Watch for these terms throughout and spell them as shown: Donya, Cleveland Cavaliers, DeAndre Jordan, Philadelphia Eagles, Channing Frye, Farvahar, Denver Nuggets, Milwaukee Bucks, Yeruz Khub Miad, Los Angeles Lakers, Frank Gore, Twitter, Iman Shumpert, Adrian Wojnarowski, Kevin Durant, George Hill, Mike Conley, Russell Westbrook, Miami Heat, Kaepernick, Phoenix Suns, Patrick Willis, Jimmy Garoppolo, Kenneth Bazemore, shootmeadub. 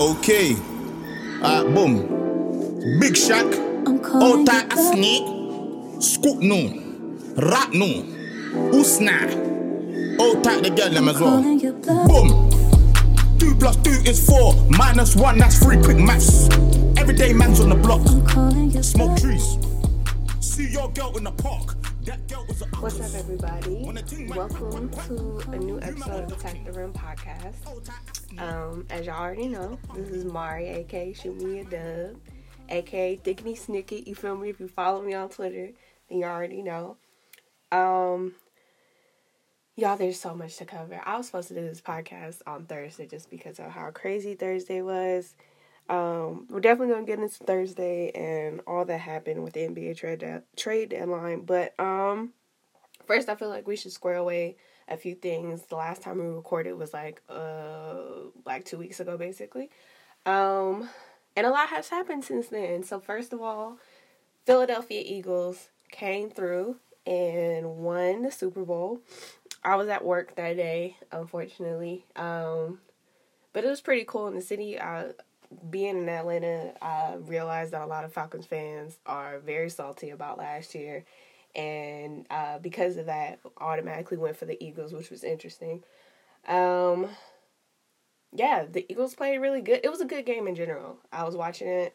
Okay. Boom. Big Shaq. Ota Snake. Scoop no. Rat no. Usna. Ota the girl them as well. Boom. 2 + 2 is 4. -1, that's 3. Quick maths. Everyday man's on the block. Smoke trees. See your girl in the park. What's up, everybody? Welcome to a new episode of Attack the Rim podcast. As y'all already know, this is Mari, aka Shoot Me a Dub, aka Thickney Snicket. You feel me? If you follow me on Twitter, then you already know. Y'all, there's so much to cover. I was supposed to do this podcast on Thursday just because of how crazy Thursday was. We're definitely going to get into Thursday and all that happened with the NBA trade deadline, but first I feel like we should square away a few things. The last time we recorded was like 2 weeks ago, basically, and a lot has happened since then. So first of all, Philadelphia Eagles came through and won the Super Bowl. I was at work that day, unfortunately, but it was pretty cool in the city. Being in Atlanta, I realized that a lot of Falcons fans are very salty about last year, and because of that, automatically went for the Eagles, which was interesting. Yeah, the Eagles played really good. It was a good game in general. I was watching it,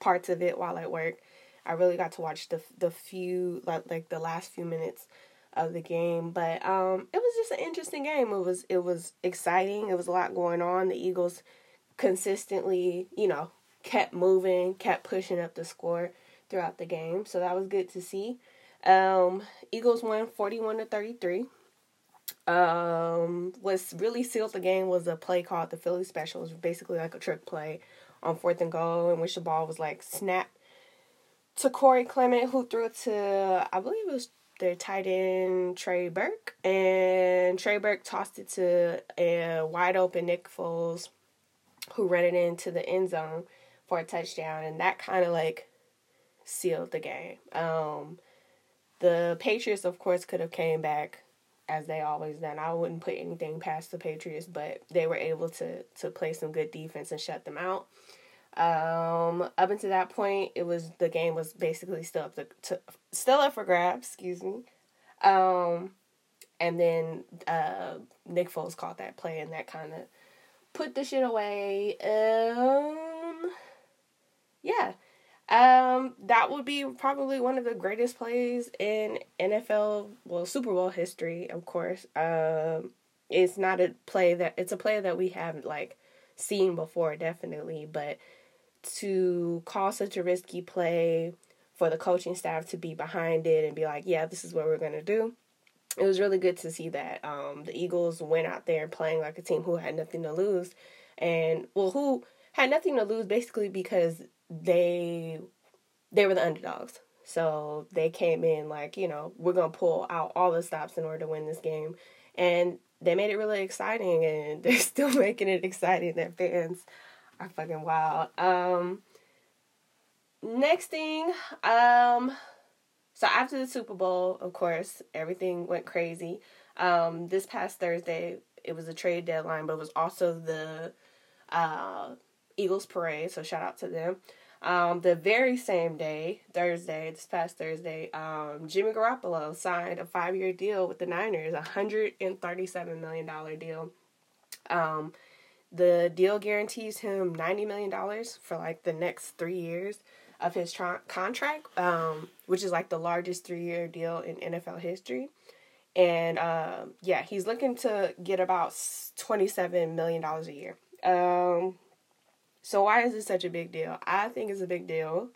parts of it while at work. I really got to watch the few, like the last few minutes of the game, but it was just an interesting game. It was exciting. It was a lot going on. The Eagles consistently, kept moving, kept pushing up the score throughout the game. So that was good to see. Eagles won 41-33. What really sealed the game was a play called the Philly Special. It was basically like a trick play on 4th and goal, in which the ball was like snapped to Corey Clement, who threw it to, I believe it was their tight end, Trey Burke. And Trey Burke tossed it to a wide open Nick Foles, who ran it into the end zone for a touchdown, and that kind of, sealed the game. The Patriots, of course, could have came back, as they always done. I wouldn't put anything past the Patriots, but they were able to play some good defense and shut them out. Up until that point, the game was basically still up for grabs, excuse me. And then Nick Foles caught that play, and that kind of put the shit away. Yeah. That would be probably one of the greatest plays in NFL, Super Bowl history, of course. It's not a play it's a play that we haven't, seen before, definitely. But to call such a risky play, for the coaching staff to be behind it and be like, yeah, this is what we're going to do. It was really good to see that. The Eagles went out there playing like a team who had nothing to lose. Who had nothing to lose basically because they were the underdogs. So they came in we're going to pull out all the stops in order to win this game. And they made it really exciting, and they're still making it exciting. Their fans are fucking wild. Next thing, so after the Super Bowl, of course, everything went crazy. This past Thursday, it was a trade deadline, but it was also the Eagles parade, so shout out to them. The very same day, this past Thursday, Jimmy Garoppolo signed a 5-year deal with the Niners, $137 million deal. The deal guarantees him $90 million for the next 3 years of his contract, which is the largest 3-year deal in NFL history. And he's looking to get about $27 million a year. So why is this such a big deal? I think it's a big deal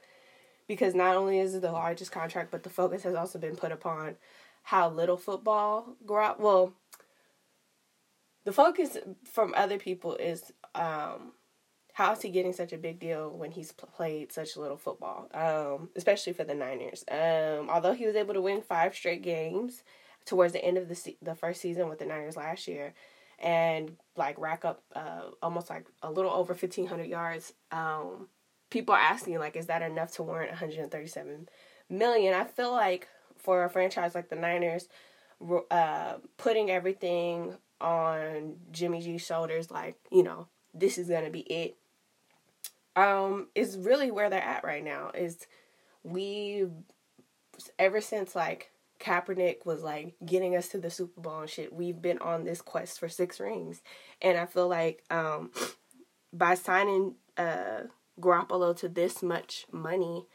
because not only is it the largest contract, but the focus has also been put upon how little football the focus from other people is how is he getting such a big deal when he's played such little football, especially for the Niners? Although he was able to win 5 straight games towards the end of the first season with the Niners last year and, rack up almost, a little over 1,500 yards, people are asking, is that enough to warrant $137 million? I feel like for a franchise like the Niners, putting everything on Jimmy G's shoulders, this is going to be it. It's really where they're at right now. Ever since, like, Kaepernick was, like, getting us to the Super Bowl and shit, we've been on this quest for 6 rings. And I feel like by signing Garoppolo to this much money,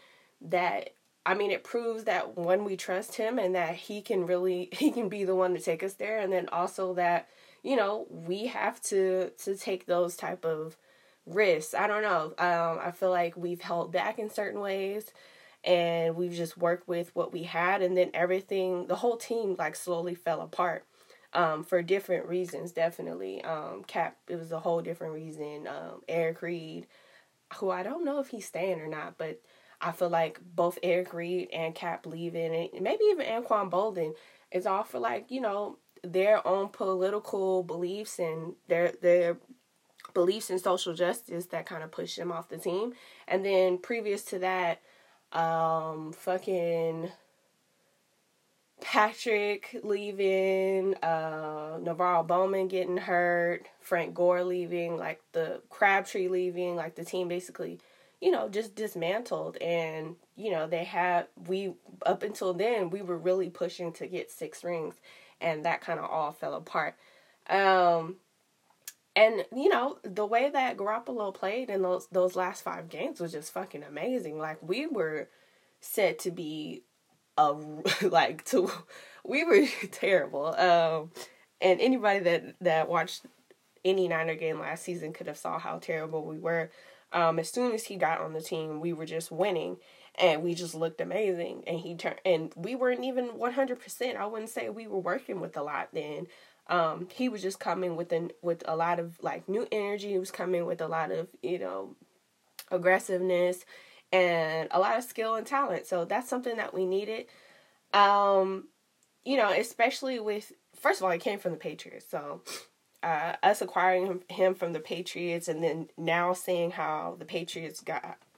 that, I mean, it proves that, one, we trust him and that he can be the one to take us there. And then also that, you know, we have to take those type of risks. I don't know. I feel like we've held back in certain ways and we've just worked with what we had. And then the whole team, like, slowly fell apart, for different reasons. Definitely. It was a whole different reason. Eric Reid, who I don't know if he's staying or not, but I feel like both Eric Reid and Cap leaving, and maybe even Anquan Bolden, is all for, like, you know, their own political beliefs and their beliefs in social justice that kind of pushed them off the team. And then previous to that, fucking Patrick leaving, Navarro Bowman getting hurt, Frank Gore leaving, like, the Crabtree leaving, like, the team basically, you know, just dismantled. And, you know, up until then, we were really pushing to get 6 rings, and that kind of all fell apart. And, you know, the way that Garoppolo played in those last 5 games was just fucking amazing. Like, we were said to be, we were terrible. And anybody that watched any Niner game last season could have saw how terrible we were. As soon as he got on the team, we were just winning, and we just looked amazing. And we weren't even 100%. I wouldn't say we were working with a lot then. He was just coming with a lot of, like, new energy. He was coming with a lot of, you know, aggressiveness and a lot of skill and talent. So that's something that we needed. You know, especially with, first of all, he came from the Patriots, so us acquiring him from the Patriots, and then now seeing how the Patriots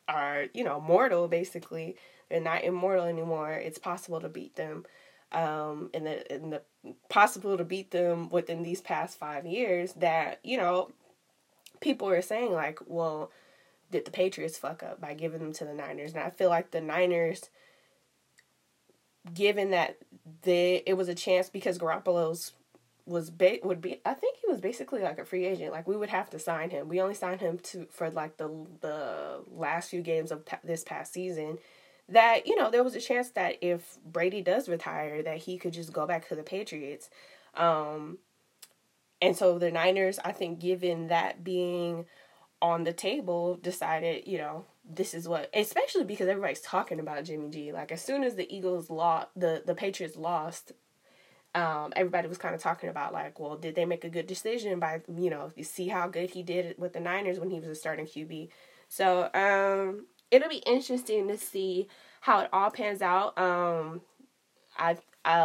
are, you know, mortal, basically. They're not immortal anymore. It's possible to beat them, and possible to beat them within these past 5 years. That, you know, people are saying, like, well, did the Patriots fuck up by giving them to the Niners? And I feel like the Niners, given that it was a chance, because Garoppolo's I think he was basically, like, a free agent. Like, we would have to sign him. We only signed him for like the last few games of this past season. That, you know, there was a chance that if Brady does retire, that he could just go back to the Patriots. And so the Niners, I think, given that being on the table, decided, you know, this is what, especially because everybody's talking about Jimmy G. Like, as soon as the Eagles lost, the Patriots lost, everybody was kind of talking about, like, well, did they make a good decision by, you know, you see how good he did with the Niners when he was a starting QB. So, it'll be interesting to see how it all pans out. A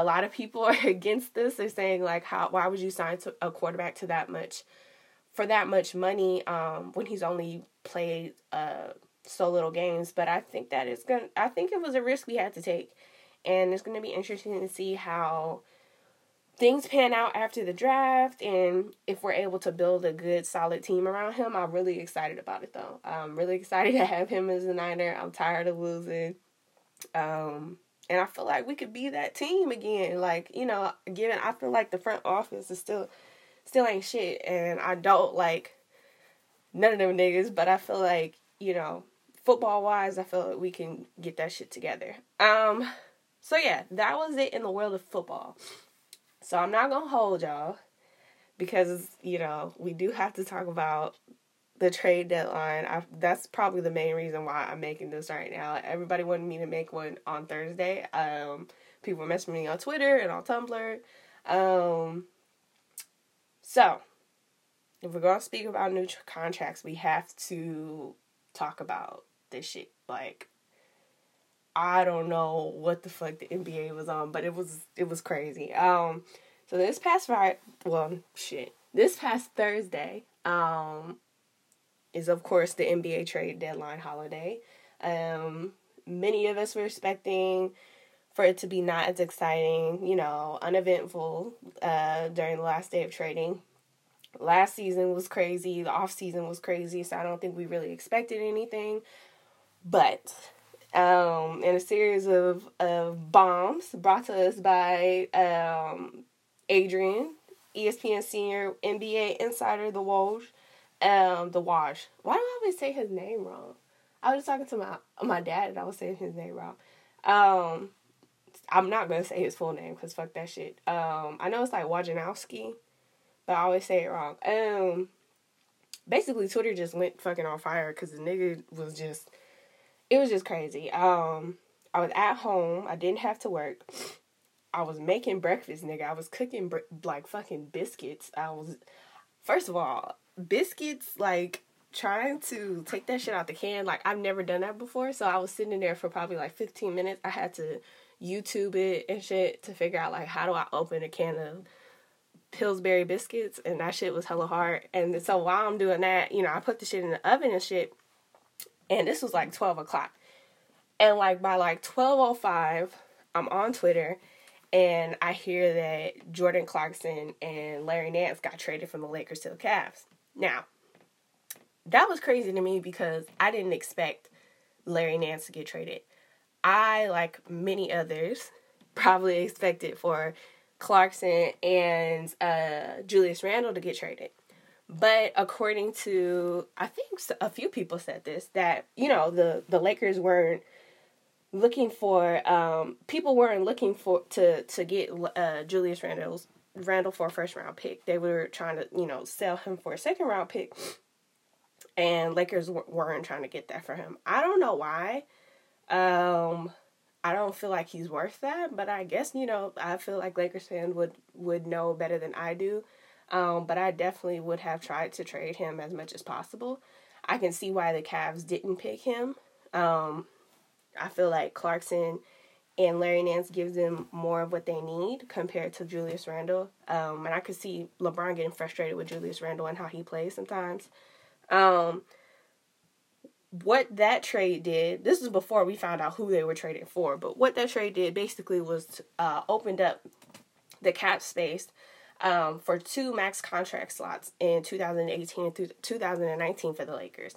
lot of people are against this. They're saying, like, why would you sign a quarterback for that much money, when he's only played, so little games. But I think that I think it was a risk we had to take, and it's going to be interesting to see how things pan out after the draft, and if we're able to build a good, solid team around him. I'm really excited about it, though. I'm really excited to have him as a Niner. I'm tired of losing. And I feel like we could be that team again. Like, you know, I feel like the front office is still ain't shit, and I don't like none of them niggas, but I feel like, you know, football-wise, I feel like we can get that shit together. So, yeah, that was it in the world of football. So I'm not going to hold y'all, because, you know, we do have to talk about the trade deadline. That's probably the main reason why I'm making this right now. Everybody wanted me to make one on Thursday. People were messaging me on Twitter and on Tumblr. So if we're going to speak about new contracts, we have to talk about this shit. Like, I don't know what the fuck the NBA was on, but it was crazy. So this past Thursday, is, of course, the NBA trade deadline holiday. Many of us were expecting for it to be not as exciting, you know, uneventful, during the last day of trading. Last season was crazy. The offseason was crazy. So I don't think we really expected anything. But in a series of bombs brought to us by Adrian, ESPN senior NBA insider, The Woj. The Woj. Why do I always say his name wrong? I was just talking to my dad and I was saying his name wrong. I'm not going to say his full name because fuck that shit. I know it's like Wojnarowski, but I always say it wrong. Basically, Twitter just went fucking on fire because the nigga was just... It was just crazy. I was at home. I didn't have to work. I was making breakfast, nigga. I was cooking, like, fucking biscuits. I was... First of all, biscuits, like... trying to take that shit out the can, like, I've never done that before, so I was sitting there for probably, like, 15 minutes, I had to YouTube it and shit to figure out, like, how do I open a can of Pillsbury biscuits, and that shit was hella hard, and so while I'm doing that, you know, I put the shit in the oven and shit, and this was, like, 12 o'clock, and, like, by, like, 12:05, I'm on Twitter, and I hear that Jordan Clarkson and Larry Nance got traded from the Lakers to the Cavs. Now, that was crazy to me because I didn't expect Larry Nance to get traded. I, like many others, probably expected for Clarkson and Julius Randle to get traded. But according to, I think a few people said this, that, you know, the Lakers weren't looking for, people weren't looking for, to get Julius Randle for a first round pick. They were trying to, you know, sell him for a second round pick. And Lakers weren't trying to get that for him. I don't know why. I don't feel like he's worth that. But I guess, you know, I feel like Lakers fans would know better than I do. But I definitely would have tried to trade him as much as possible. I can see why the Cavs didn't pick him. I feel like Clarkson and Larry Nance gives them more of what they need compared to Julius Randle. And I could see LeBron getting frustrated with Julius Randle and how he plays sometimes. What that trade did, this was before we found out who they were trading for, but what that trade did basically was, opened up the cap space, for two max contract slots in 2018 through 2019 for the Lakers.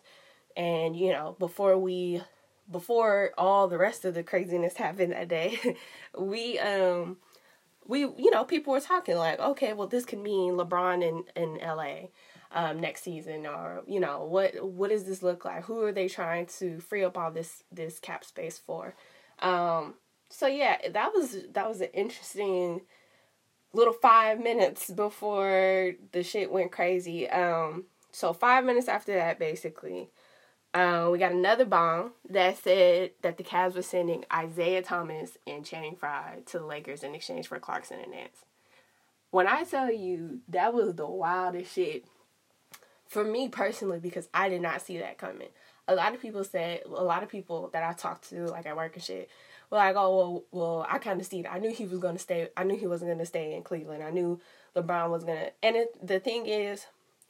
And, you know, before all the rest of the craziness happened that day, we, you know, people were talking like, okay, well, this could mean LeBron in LA. Next season, or, you know, what does this look like? Who are they trying to free up all this cap space for? So yeah, that was an interesting little 5 minutes before the shit went crazy. So 5 minutes after that, basically, we got another bomb that said that the Cavs were sending Isaiah Thomas and Channing Frye to the Lakers in exchange for Clarkson and Nance. When I tell you that was the wildest shit. For me personally, because I did not see that coming. A lot of people that I talked to, like at work and shit, were like, oh, well, I kind of see it. I knew he was going to stay. I knew he wasn't going to stay in Cleveland. I knew LeBron was going to. And the thing is,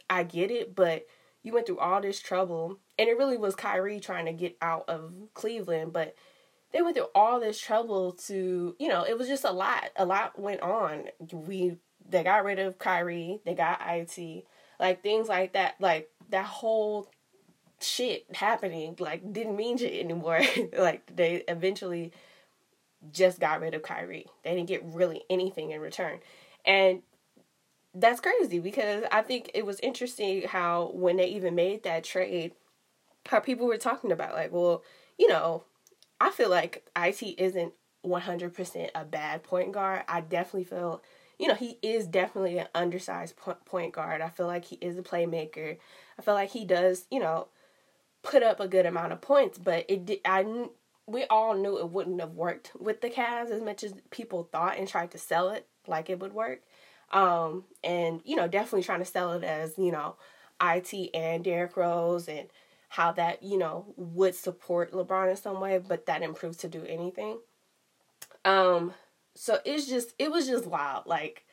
I get it, but you went through all this trouble. And it really was Kyrie trying to get out of Cleveland, but they went through all this trouble to, you know, it was just a lot. A lot went on. They got rid of Kyrie. They got IT. Like, things like, that whole shit happening, like, didn't mean shit anymore. Like, they eventually just got rid of Kyrie. They didn't get really anything in return. And that's crazy because I think it was interesting how when they even made that trade, how people were talking about, like, well, you know, I feel like IT isn't 100% a bad point guard. I definitely feel... You know, he is definitely an undersized point guard. I feel like he is a playmaker. I feel like he does, you know, put up a good amount of points. But we all knew it wouldn't have worked with the Cavs as much as people thought and tried to sell it like it would work. And, you know, definitely trying to sell it as, you know, IT and Derrick Rose and how that, you know, would support LeBron in some way. But that improves to do anything. So it was just wild. Like,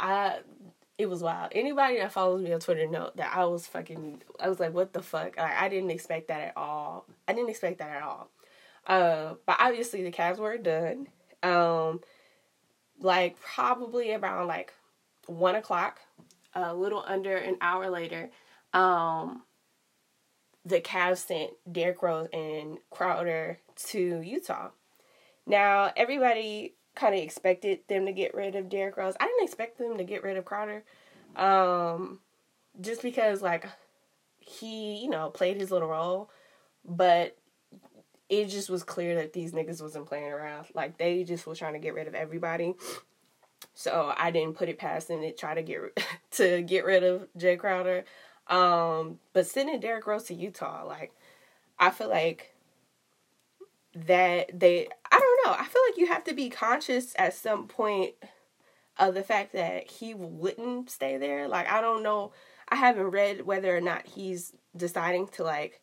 it was wild. Anybody that follows me on Twitter know that I was like, what the fuck? Like, I didn't expect that at all. But obviously the Cavs were done. Like probably around like 1 o'clock, a little under an hour later, the Cavs sent Derrick Rose and Crowder to Utah. Now, everybody kind of expected them to get rid of Derrick Rose. I didn't expect them to get rid of Crowder, just because, like, he, you know, played his little role, but it just was clear that these niggas wasn't playing around. Like, they just were trying to get rid of everybody. So I didn't put it past them to try to get rid of Jae Crowder. But sending Derrick Rose to Utah, like, I feel like that they, I don't know. I feel like you have to be conscious at some point of the fact that he wouldn't stay there. Like, I don't know. I haven't read whether or not he's deciding to, like,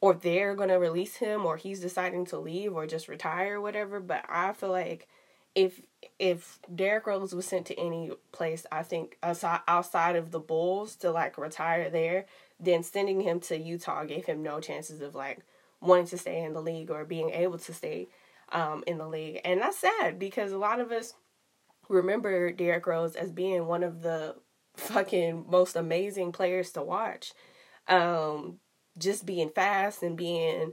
or they're going to release him, or he's deciding to leave or just retire or whatever. But I feel like if Derrick Rose was sent to any place, I think outside of the Bulls to, like, retire there, then sending him to Utah gave him no chances of, like, wanting to stay in the league or being able to stay in the league. And that's sad because a lot of us remember Derrick Rose as being one of the fucking most amazing players to watch. Just being fast and being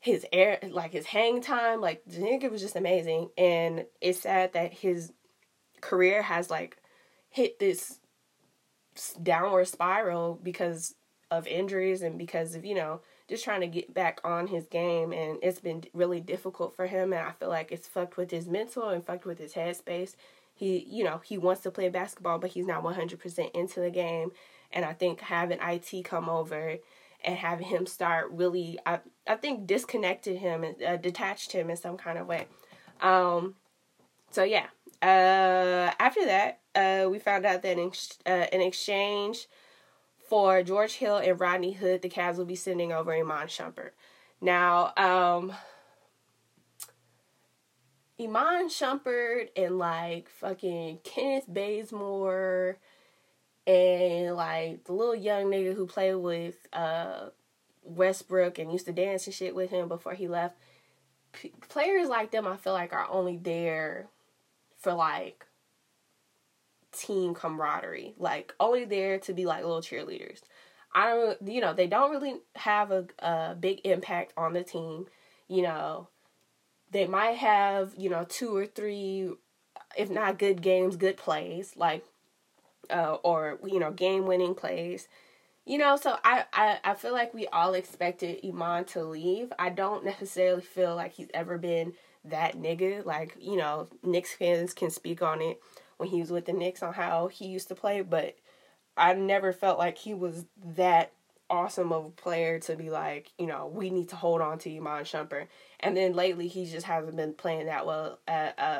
his air, like his hang time, like the nigga was just amazing. And it's sad that his career has, like, hit this downward spiral because of injuries and because of, you know, just trying to get back on his game. And it's been really difficult for him. And I feel like it's fucked with his mental and fucked with his headspace. He, you know, he wants to play basketball, but he's not 100% into the game. And I think having IT come over and having him start really, I think disconnected him and detached him in some kind of way. So yeah. After that, we found out that in exchange for George Hill and Rodney Hood, the Cavs will be sending over Iman Shumpert. Now, Iman Shumpert and, like, fucking Kenneth Bazemore, and, like, the little young nigga who played with Westbrook and used to dance and shit with him before he left. Players like them, I feel like, are only there for, like, team camaraderie. Like, only there to be, like, little cheerleaders. I don't, you know, they don't really have a big impact on the team. You know, they might have, you know, 2 or 3, if not good games, good plays. Like, or, you know, game-winning plays. You know, so I feel like we all expected Iman to leave. I don't necessarily feel like he's ever been that nigga. Like, you know, Knicks fans can speak on it when he was with the Knicks on how he used to play. But I never felt like he was that awesome of a player to be like, you know, we need to hold on to Iman Shumpert. And then lately he just hasn't been playing that well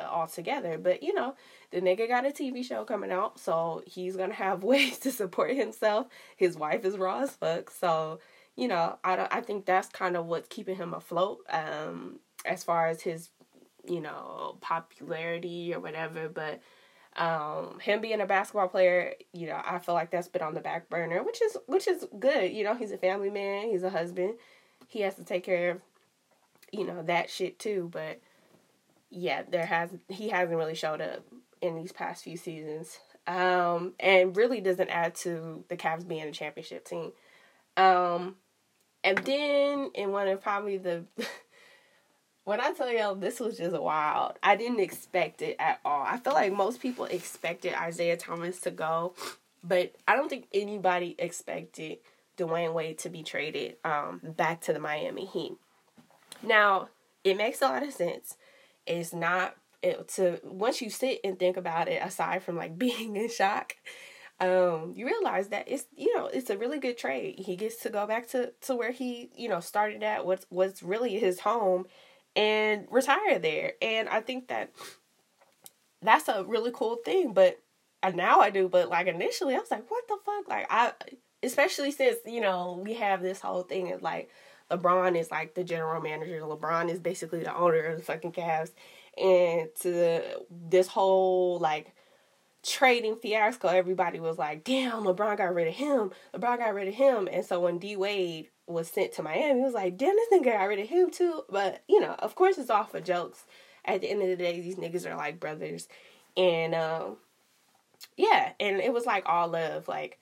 altogether. But, you know, the nigga got a TV show coming out, so he's gonna have ways to support himself. His wife is raw as fuck, so, you know, I think that's kind of what's keeping him afloat as far as his, you know, popularity or whatever. But him being a basketball player, you know, I feel like that's been on the back burner, which is good. You know, he's a family man, he's a husband, he has to take care of, you know, that shit too. But yeah, he hasn't really showed up in these past few seasons, and really doesn't add to the Cavs being a championship team. And then in one of probably the when I tell y'all this was just wild, I didn't expect it at all. I feel like most people expected Isaiah Thomas to go, but I don't think anybody expected Dwyane Wade to be traded back to the Miami Heat. Now, it makes a lot of sense. It's not once you sit and think about it, aside from, like, being in shock, you realize that it's, you know, it's a really good trade. He gets to go back to where he, you know, started at, what's really his home, and retire there. And I think that that's a really cool thing. But now I do. But, like, initially I was like, what the fuck? Like, especially since, you know, we have this whole thing of, like, LeBron is, like, the general manager. LeBron is basically the owner of the fucking Cavs. And to this whole, like, trading fiasco, everybody was like, damn, LeBron got rid of him. LeBron got rid of him. And so when D. Wade was sent to Miami, it was like, damn, this nigga got rid of him too. But, you know, of course it's all for jokes. At the end of the day, these niggas are like brothers. And Yeah, and it was, like, all love. Like,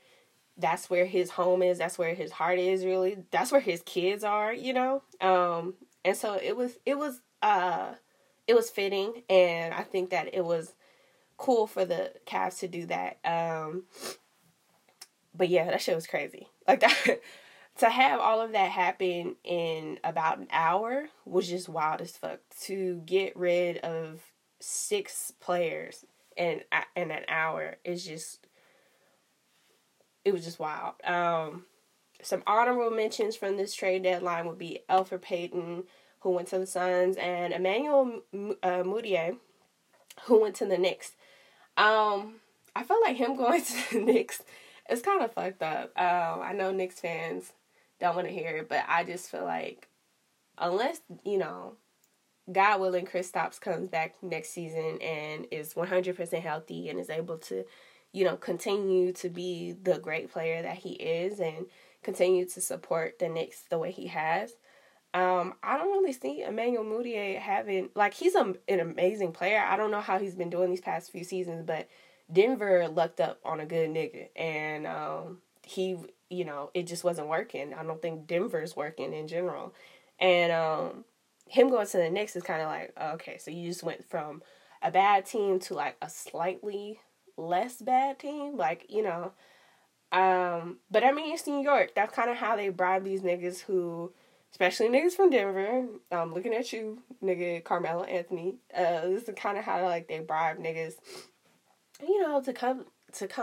that's where his home is. That's where his heart is, really. That's where his kids are, you know? And so it was fitting, and I think that it was cool for the Cavs to do that. But, yeah, that shit was crazy. Like, that, to have all of that happen in about an hour was just wild as fuck. To get rid of 6 players in an hour is just... it was just wild. Some honorable mentions from this trade deadline would be Elfrid Payton, who went to the Suns, and Emmanuel Mudiay, who went to the Knicks. I felt like him going to the Knicks is kind of fucked up. I know Knicks fans don't want to hear it, but I just feel like unless, you know, God willing, Kristaps comes back next season and is 100% healthy and is able to, you know, continue to be the great player that he is and continue to support the Knicks the way he has. I don't really see Emmanuel Mudiay having, like, he's an amazing player. I don't know how he's been doing these past few seasons, but Denver lucked up on a good nigga, and he, you know, it just wasn't working. I don't think Denver's working in general, and him going to the Knicks is kind of like, okay, so you just went from a bad team to, like, a slightly less bad team, like, you know, but I mean, it's New York. That's kind of how they bribe these niggas who, especially niggas from Denver, looking at you, nigga Carmelo Anthony, this is kind of how, like, they bribe niggas, you know, to come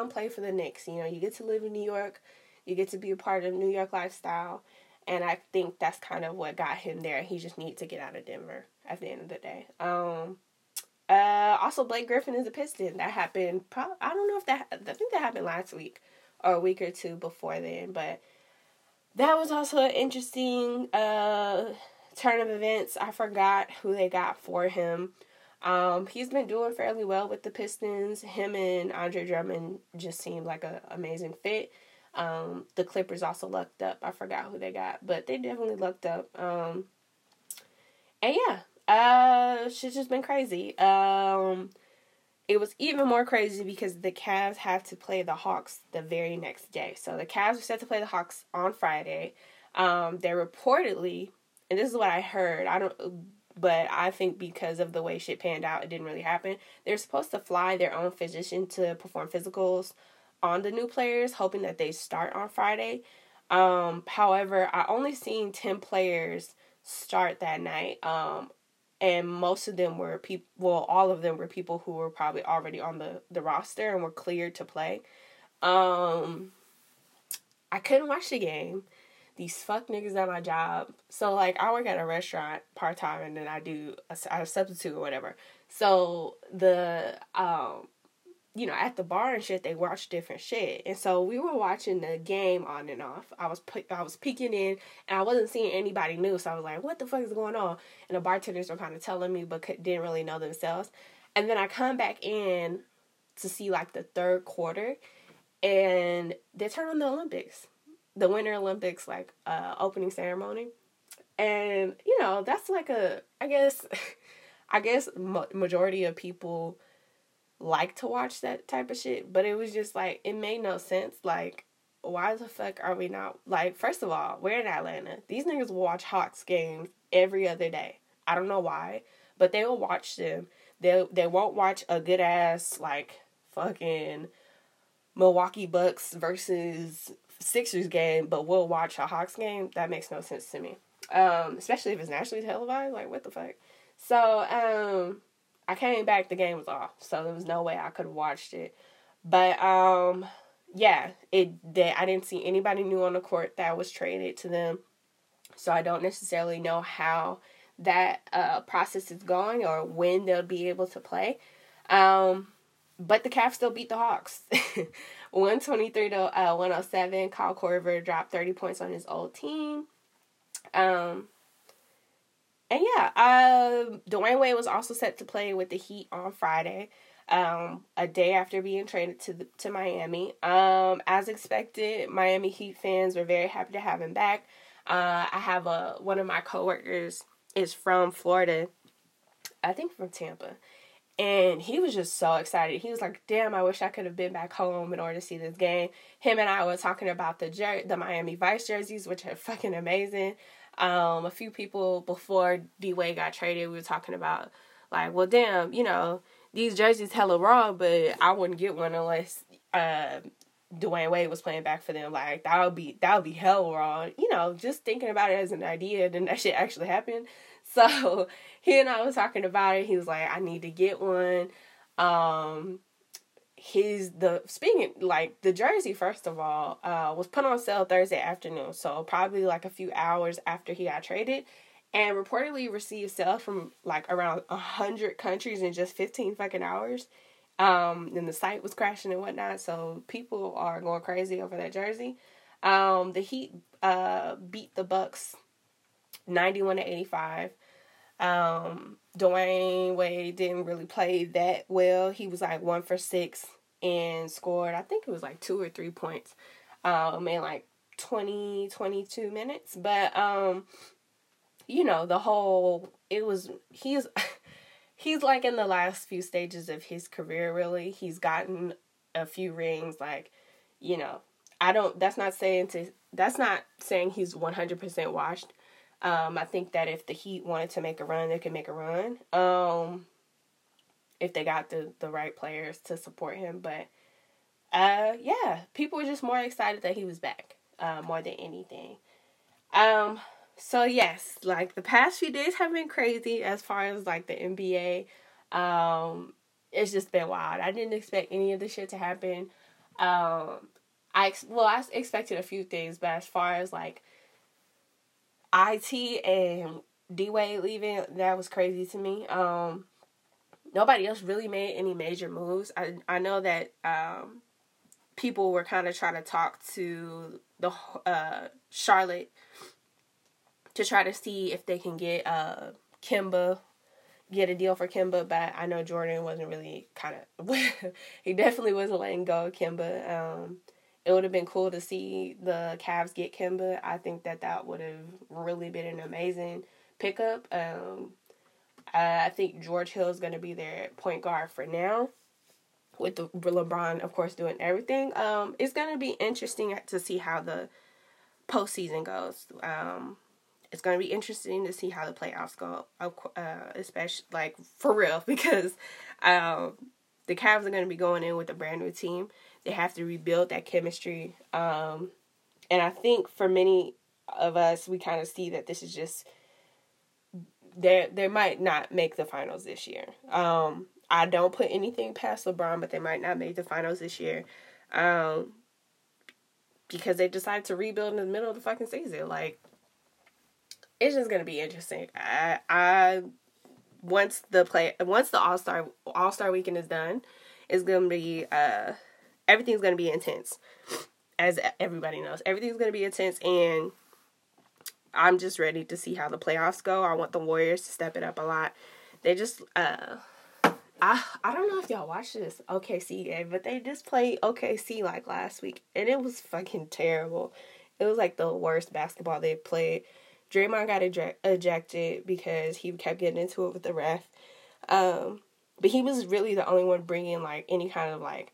play for the Knicks. You know, you get to live in New York, you get to be a part of New York lifestyle, and I think that's kind of what got him there. He just needs to get out of Denver at the end of the day. Also, Blake Griffin is a Piston. That happened, I don't know if that, I think that happened last week or a week or two before then, but that was also an interesting turn of events. I forgot who they got for him. He's been doing fairly well with the Pistons. Him and Andre Drummond just seemed like an amazing fit. The Clippers also lucked up. I forgot who they got, but they definitely lucked up. And yeah. Shit's just been crazy. It was even more crazy because the Cavs have to play the Hawks the very next day. So the Cavs were set to play the Hawks on Friday. They're reportedly, and this is what I heard, but I think because of the way shit panned out, it didn't really happen. They're supposed to fly their own physician to perform physicals on the new players, hoping that they start on Friday. However, I only seen 10 players start that night. And most of them were people, well, all of them were people who were probably already on the roster and were cleared to play. I couldn't watch the game. These fuck niggas at my job. So, like, I work at a restaurant part-time, and then I do a substitute or whatever. So, the, you know, at the bar and shit, they watch different shit. And so, we were watching the game on and off. I was peeking in, and I wasn't seeing anybody new. So, I was like, what the fuck is going on? And the bartenders were kind of telling me, but didn't really know themselves. And then I come back in to see, like, the third quarter. And they turn on the Olympics. The Winter Olympics, like, opening ceremony. And, you know, that's like a, I guess majority of people like to watch that type of shit, but it was just like, it made no sense. Like, why the fuck are we not, like, first of all, we're in Atlanta. These niggas will watch Hawks games every other day. I don't know why, but they will watch them. They won't watch a good ass, like, fucking Milwaukee Bucks versus Sixers game, but we'll watch a Hawks game. That makes no sense to me. Especially if it's nationally televised, like, what the fuck? So, I came back, the game was off, so there was no way I could have watched it, but, yeah, I didn't see anybody new on the court that was traded to them, so I don't necessarily know how that, process is going, or when they'll be able to play, but the Cavs still beat the Hawks, 123-107, Kyle Korver dropped 30 points on his old team. And yeah, Dwyane Wade was also set to play with the Heat on Friday, a day after being traded to Miami. As expected, Miami Heat fans were very happy to have him back. I have one of my coworkers is from Florida, I think from Tampa, And he was just so excited. He was like, damn, I wish I could have been back home in order to see this game. Him and I were talking about the Miami Vice jerseys, which are fucking amazing. A few people before D-Wade got traded, we were talking about, like, well, damn, you know, these jerseys hella raw, but I wouldn't get one unless Dwyane Wade was playing back for them. Like, that would be hell raw. You know, just thinking about it as an idea, then that shit actually happened. So he and I was talking about it. He was like, I need to get one. The jersey, first of all, was put on sale Thursday afternoon. So probably like a few hours after he got traded, and reportedly received sales from like around 100 countries in just 15 fucking hours. And the site was crashing and whatnot. So people are going crazy over that jersey. The Heat beat the Bucks 91-85. Dwyane Wade didn't really play that well. He was like 1 for 6 and scored, I think it was like 2 or 3 points in like 22 minutes. But, you know, he's like in the last few stages of his career, really. He's gotten a few rings, like, you know, that's not saying he's 100% washed. I think that if the Heat wanted to make a run, they could make a run. If they got the right players to support him. But, yeah, people were just more excited that he was back, more than anything. So, yes, like, the past few days have been crazy as far as, like, the NBA. It's just been wild. I didn't expect any of this shit to happen. I expected a few things, but as far as, like, IT and D-Wade leaving, that was crazy to me. Nobody else really made any major moves. I know that people were kind of trying to talk to the Charlotte to try to see if they can get Kemba, get a deal for Kemba, but I know Jordan wasn't really he definitely wasn't letting go of Kemba. It would have been cool to see the Cavs get Kemba. I think that would have really been an amazing pickup. I think George Hill is going to be their point guard for now, with LeBron, of course, doing everything. It's going to be interesting to see how the postseason goes. It's going to be interesting to see how the playoffs go, especially, like, for real, because the Cavs are going to be going in with a brand new team. They have to rebuild that chemistry. And I think for many of us, we kind of see that this is just, they might not make the finals this year. I don't put anything past LeBron, but they might not make the finals this year. Because they decided to rebuild in the middle of the fucking season. Like, it's just going to be interesting. Once the All-Star weekend is done, it's going to be, everything's going to be intense, as everybody knows. Everything's going to be intense, and I'm just ready to see how the playoffs go. I want the Warriors to step it up a lot. They just, I don't know if y'all watched this OKC game, but they just played OKC, like, last week, and it was fucking terrible. It was, like, the worst basketball they played. Draymond got ejected because he kept getting into it with the ref, but he was really the only one bringing, like, any kind of, like,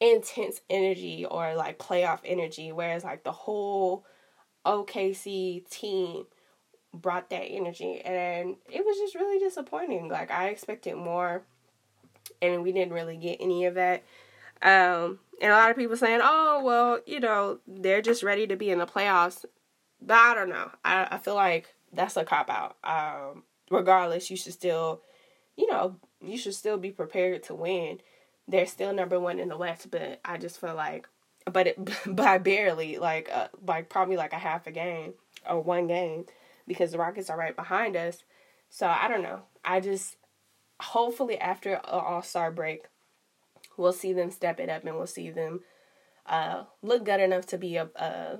intense energy or, like, playoff energy, whereas, like, the whole OKC team brought that energy, and it was just really disappointing. Like, I expected more, and we didn't really get any of that. And a lot of people saying, oh, well, you know, they're just ready to be in the playoffs, but I don't know. I feel like that's a cop-out. Regardless, you should still be prepared to win. They're still number one in the West, but I just feel like, by barely, like probably like a half a game or one game, because the Rockets are right behind us. So I don't know. I just, hopefully after an All-Star break, we'll see them step it up, and we'll see them look good enough to be a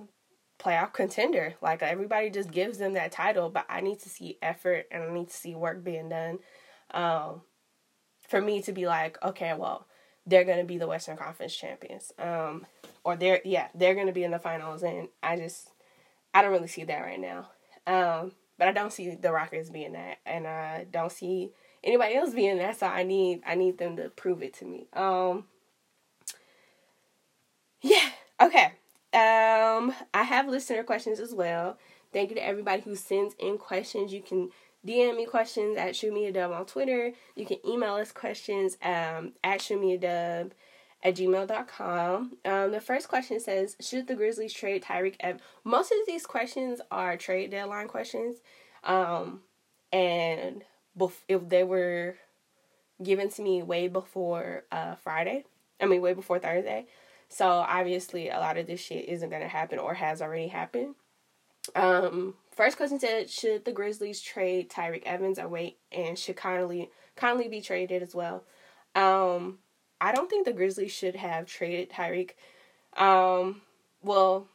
playoff contender. Like, everybody just gives them that title, but I need to see effort, and I need to see work being done, for me to be like, okay, well, they're going to be the Western Conference champions. They're going to be in the finals. And I don't really see that right now. But I don't see the Rockets being that. And I don't see anybody else be in that, so I need them to prove it to me. Yeah, okay. I have listener questions as well. Thank you to everybody who sends in questions. You can DM me questions at shootmeadub on Twitter. You can email us questions at shootmeadub@gmail.com. The first question says, should the Grizzlies trade Tyreke Evans? Most of these questions are trade deadline questions. And if they were given to me way before way before Thursday. So obviously a lot of this shit isn't going to happen or has already happened. First question said, should the Grizzlies trade Tyreke Evans or wait? And should Conley be traded as well? I don't think the Grizzlies should have traded Tyreke. Well,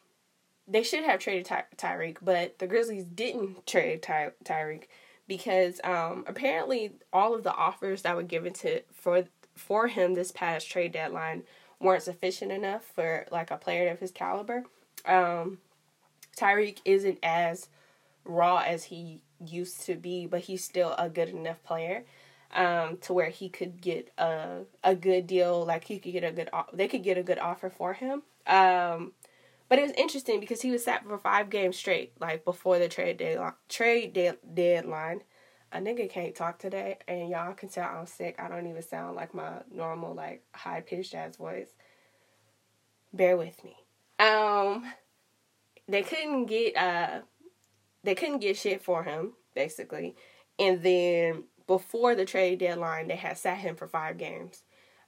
they should have traded Tyreke, but the Grizzlies didn't trade Tyreke because apparently all of the offers that were given for him this past trade deadline weren't sufficient enough for like a player of his caliber. Tyreke isn't as raw as he used to be, but he's still a good enough player to where he could get a good deal. Like they could get a good offer for him. But it was interesting because he was sat for 5 games straight, like before the trade deadline. A nigga can't talk today, and y'all can tell I'm sick. I don't even sound like my normal, like, high-pitched ass voice. Bear with me. They couldn't get shit for him, basically. And then before the trade deadline, they had sat him for 5 games.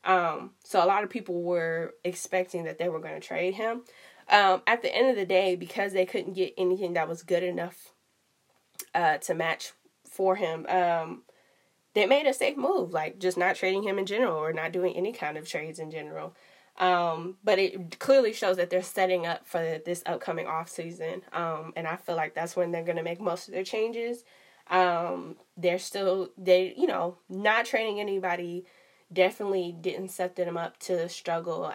So a lot of people were expecting that they were going to trade him. At the end of the day, because they couldn't get anything that was good enough to match for him, they made a safe move, like just not trading him in general or not doing any kind of trades in general. But it clearly shows that they're setting up for this upcoming offseason. And I feel like that's when they're going to make most of their changes. Not trading anybody definitely didn't set them up to struggle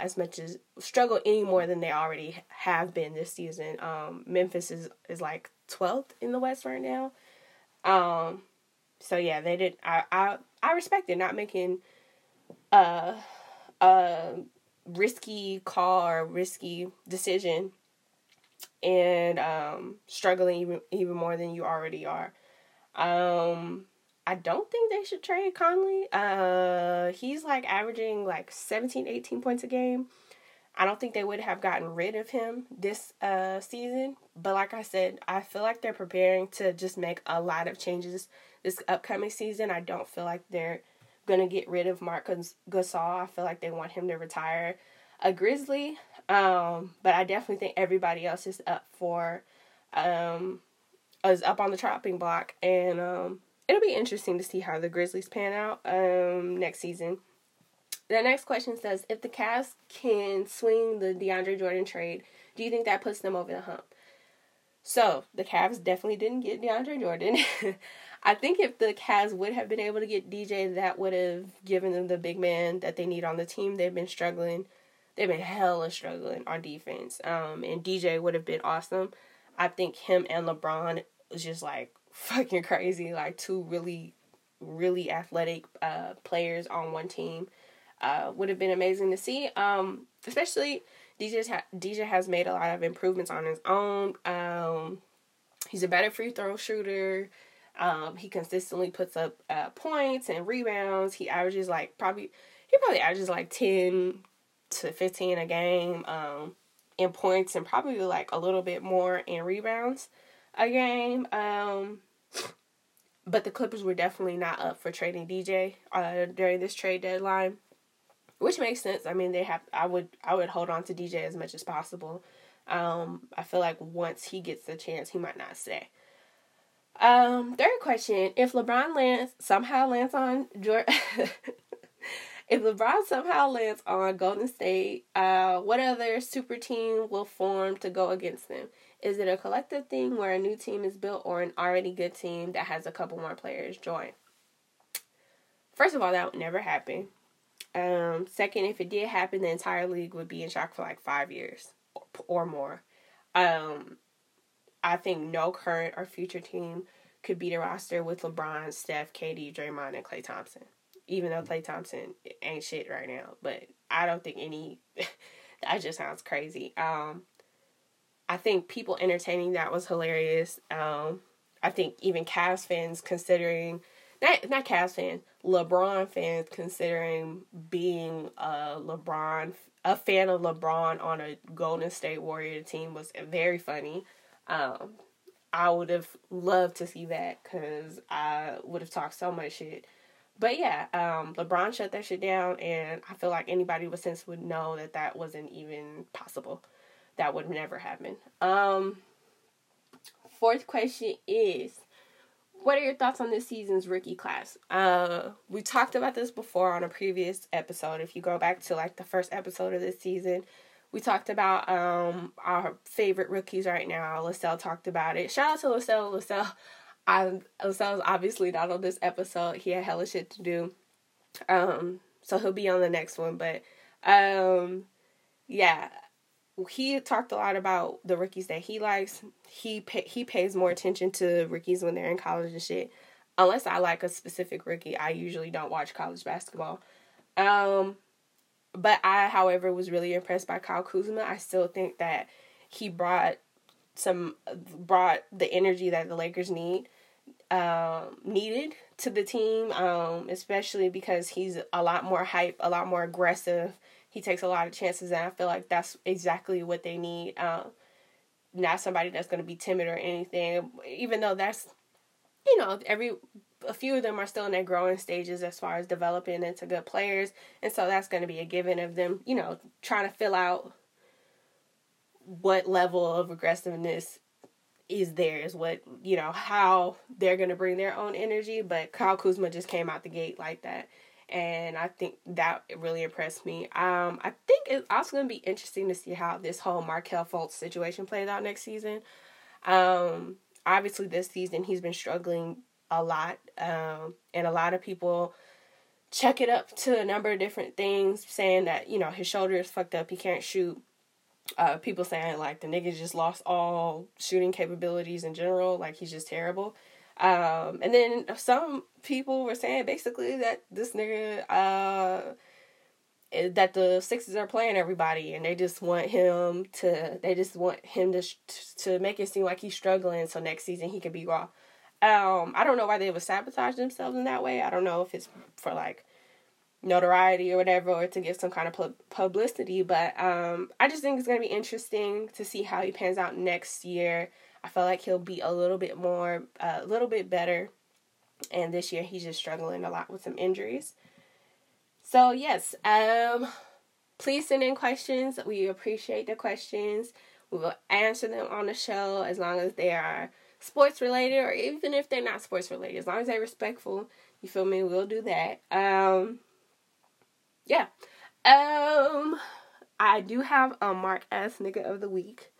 any more than they already have been this season. Memphis is like 12th in the West right now. So yeah, they did. I respected not making a risky call or risky decision and struggling even more than you already are. I don't think they should trade Conley. He's like averaging like 17, 18 points a game. I don't think they would have gotten rid of him this season. But like I said, I feel like they're preparing to just make a lot of changes this upcoming season. I don't feel like they're going to get rid of Mark Gasol. I feel like they want him to retire a Grizzly. But I definitely think everybody else is up on the chopping block. And it'll be interesting to see how the Grizzlies pan out next season. The next question says, if the Cavs can swing the DeAndre Jordan trade, do you think that puts them over the hump? So, the Cavs definitely didn't get DeAndre Jordan. I think if the Cavs would have been able to get DJ, that would have given them the big man that they need on the team. They've been struggling. They've been hella struggling on defense. And DJ would have been awesome. I think him and LeBron was just, like, fucking crazy. Like, two really, really athletic players on one team. Would have been amazing to see, especially DJ has made a lot of improvements on his own. He's a better free throw shooter. He consistently puts up points and rebounds. He probably averages like 10 to 15 a game in points and probably like a little bit more in rebounds a game. But the Clippers were definitely not up for trading DJ during this trade deadline. Which makes sense. I mean, I would hold on to DJ as much as possible. I feel like once he gets the chance, he might not stay. Third question: if LeBron somehow lands on Golden State, what other super team will form to go against them? Is it a collective thing where a new team is built, or an already good team that has a couple more players join? First of all, that would never happen. Second, if it did happen, the entire league would be in shock for like 5 years or more. I think no current or future team could beat a roster with LeBron, Steph, KD, Draymond, and Klay Thompson. Even though Klay Thompson ain't shit right now. But I don't think any... that just sounds crazy. I think people entertaining that was hilarious. I think even Cavs fans considering... Not Cavs fans. LeBron fans considering being a fan of LeBron on a Golden State Warrior team was very funny. I would have loved to see that because I would have talked so much shit. But yeah, LeBron shut that shit down, and I feel like anybody with sense would know that that wasn't even possible. That would never happen. Fourth question is, what are your thoughts on this season's rookie class? We talked about this before on a previous episode. If you go back to like the first episode of this season, we talked about our favorite rookies right now. LaSalle talked about it. Shout out to LaSalle. LaSalle's obviously not on this episode. He had hella shit to do. So he'll be on the next one. But, yeah, he talked a lot about the rookies that he likes. He pays more attention to rookies when they're in college and shit. Unless I like a specific rookie. I usually don't watch college basketball. But I, however, was really impressed by Kyle Kuzma. I still think that he brought the energy that the Lakers needed to the team, especially because he's a lot more hype, a lot more aggressive. He takes a lot of chances, and I feel like that's exactly what they need. Not somebody that's going to be timid or anything, even though that's, you know, a few of them are still in their growing stages as far as developing into good players. And so that's going to be a given of them, you know, trying to fill out what level of aggressiveness is theirs, what, you know, how they're going to bring their own energy. But Kyle Kuzma just came out the gate like that. And I think that really impressed me. I think it's also going to be interesting to see how this whole Markelle Fultz situation plays out next season. Obviously this season he's been struggling a lot, and a lot of people check it up to a number of different things, saying that, you know, his shoulder is fucked up, he can't shoot. People saying, like, the nigga just lost all shooting capabilities in general, like, he's just terrible. And then some people were saying, basically, that this nigga, that the Sixers are playing everybody, and they just want him to make it seem like he's struggling, so next season he could be raw. I don't know why they would sabotage themselves in that way. I don't know if it's for, like, notoriety or whatever, or to get some kind of publicity, but I just think it's going to be interesting to see how he pans out next year. I feel like he'll be a little bit more, a little bit better, and this year he's just struggling a lot with some injuries. So, yes, please send in questions. We appreciate the questions. We will answer them on the show as long as they are sports related, or even if they're not sports related, as long as they're respectful, you feel me, we'll do that. Yeah. I do have a Mark Ass Nigga of the Week.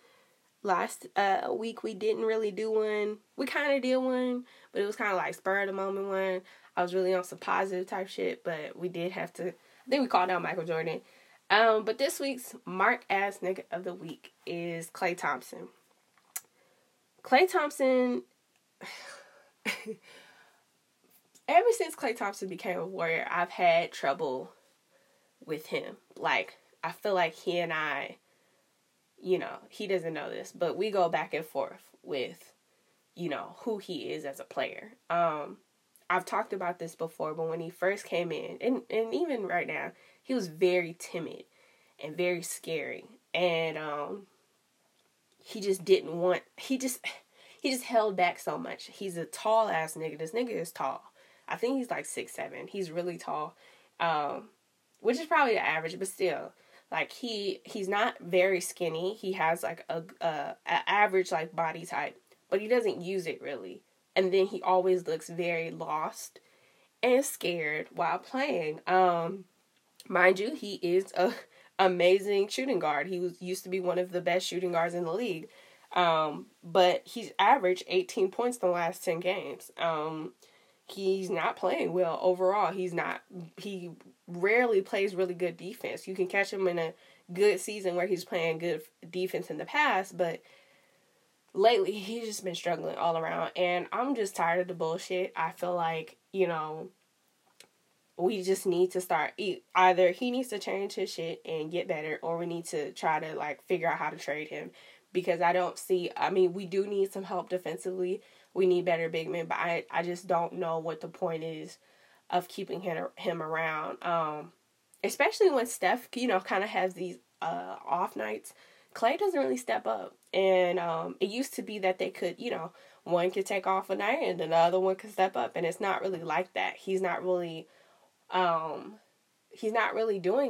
Last week we didn't really do one. We kind of did one, but it was kind of like spur of the moment one. I was really on some positive type shit, but we did have to, I think we called out Michael Jordan. But this week's Mark Ass Nigga of the Week is Klay Thompson. Klay Thompson, ever since Klay Thompson became a Warrior, I've had trouble with him. Like, I feel like he and I, you know, he doesn't know this, but we go back and forth with, you know, who he is as a player. I've talked about this before, but when he first came in, and even right now, he was very timid and very scary. And, he just didn't want, he just held back so much. He's a tall ass nigga. This nigga is tall. I think he's like 6'7". He's really tall. Which is probably the average, but still, like, he's not very skinny. He has like a average like body type, but he doesn't use it really. And then he always looks very lost and scared while playing. Mind you, he is a amazing shooting guard. He used to be one of the best shooting guards in the league. But he's averaged 18 points in the last 10 games. He's not playing well overall. He rarely plays really good defense. You can catch him in a good season where he's playing good defense in the past, but lately he's just been struggling all around, and I'm just tired of the bullshit. I feel like, you know, we just need to start, either he needs to change his shit and get better, or we need to try to, like, figure out how to trade him, because I don't see, I mean, we do need some help defensively, we need better big men, but I just don't know what the point is of keeping him around, especially when Steph, you know, kind of has these off nights. Klay doesn't really step up, and it used to be that they could, you know, one could take off a night and then the other one could step up, and it's not really like that. He's not really doing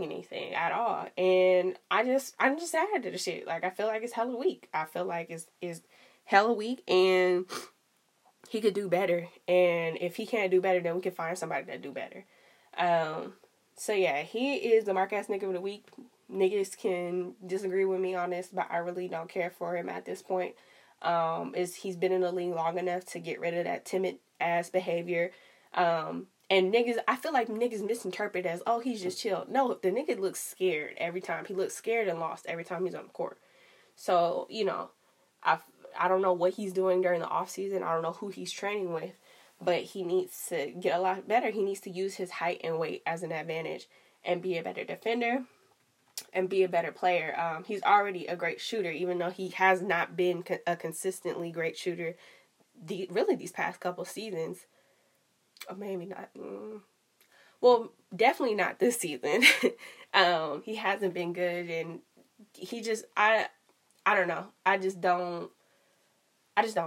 anything at all, and I'm just tired of the shit. Like, I feel like it's hella weak. I feel like it's hella weak, and he could do better, and if he can't do better, then we can find somebody that do better. So yeah, he is the Mark Ass Nigga of the Week. Niggas can disagree with me on this, but I really don't care for him at this point. He's been in the league long enough to get rid of that timid ass behavior. And niggas, I feel like niggas misinterpret as, oh, he's just chill. No, the nigga looks scared every time. He looks scared and lost every time he's on the court. So, you know, I don't know what he's doing during the offseason. I don't know who he's training with, but he needs to get a lot better. He needs to use his height and weight as an advantage and be a better defender and be a better player. He's already a great shooter, even though he has not been a consistently great shooter these past couple seasons. Or maybe not. Well, definitely not this season. He hasn't been good, and he just, I don't know. I just don't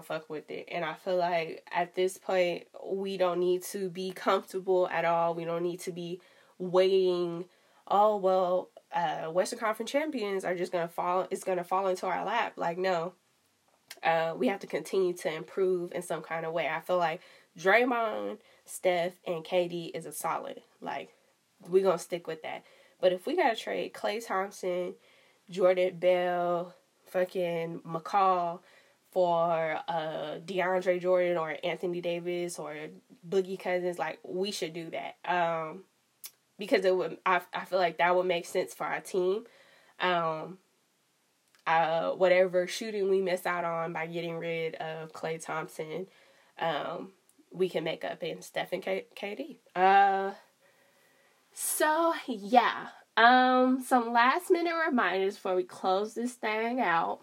fuck with it. And I feel like at this point, we don't need to be comfortable at all. We don't need to be waiting, oh, well, Western Conference champions are just going to fall. It's going to fall into our lap. Like, no, we have to continue to improve in some kind of way. I feel like Draymond, Steph, and KD is a solid. Like, we're going to stick with that. But if we got to trade Klay Thompson, Jordan Bell, fucking McCall for DeAndre Jordan or Anthony Davis or Boogie Cousins, like, we should do that. Because it would, I feel like that would make sense for our team. Whatever shooting we miss out on by getting rid of Klay Thompson, we can make up in Steph and KD. So yeah. Some last minute reminders before we close this thing out.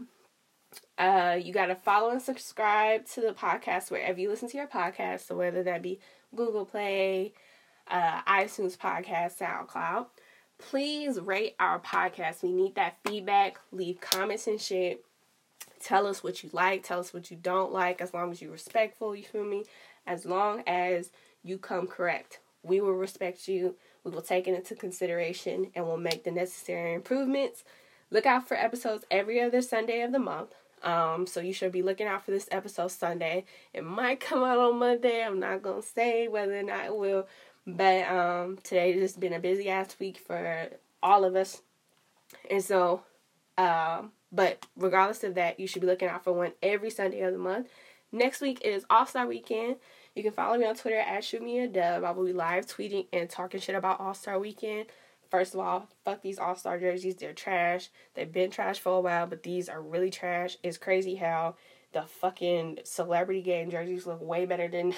You gotta follow and subscribe to the podcast wherever you listen to your podcast. So whether that be Google Play, iTunes Podcast, SoundCloud. Please rate our podcast. We need that feedback. Leave comments and shit. Tell us what you like. Tell us what you don't like. As long as you're respectful, you feel me? As long as you come correct, we will respect you. We will take it into consideration and we'll make the necessary improvements. Look out for episodes every other Sunday of the month. So you should be looking out for this episode Sunday. It might come out on Monday. I'm not going to say whether or not it will. But today has been a busy ass week for all of us. And so, but regardless of that, you should be looking out for one every Sunday of the month. Next week is All-Star Weekend. You can follow me on Twitter at @ShootMeADub. I will be live tweeting and talking shit about All-Star Weekend. First of all, fuck these All-Star jerseys. They're trash. They've been trash for a while, but these are really trash. It's crazy how the fucking celebrity game jerseys look way better than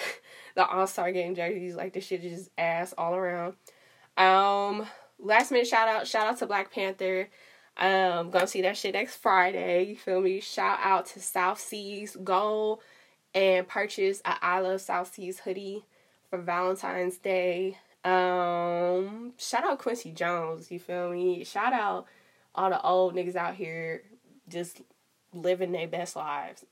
the All-Star game jerseys. Like, this shit is just ass all around. Last minute shout out to Black Panther. Gonna see that shit next Friday. You feel me? Shout out to South Seas. Go and purchase a I Love South Seas hoodie for Valentine's Day. Shout out Quincy Jones. You feel me? Shout out all the old niggas out here just living their best lives.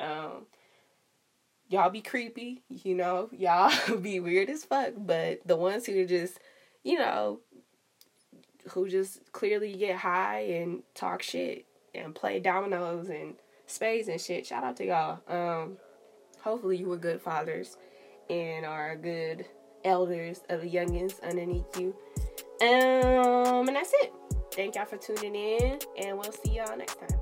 Y'all be creepy, you know, y'all be weird as fuck, but the ones who just, you know, who just clearly get high and talk shit and play dominoes and spades and shit, shout out to y'all. Hopefully you were good fathers and are good elders of the youngins underneath you. And that's it. Thank y'all for tuning in, and we'll see y'all next time.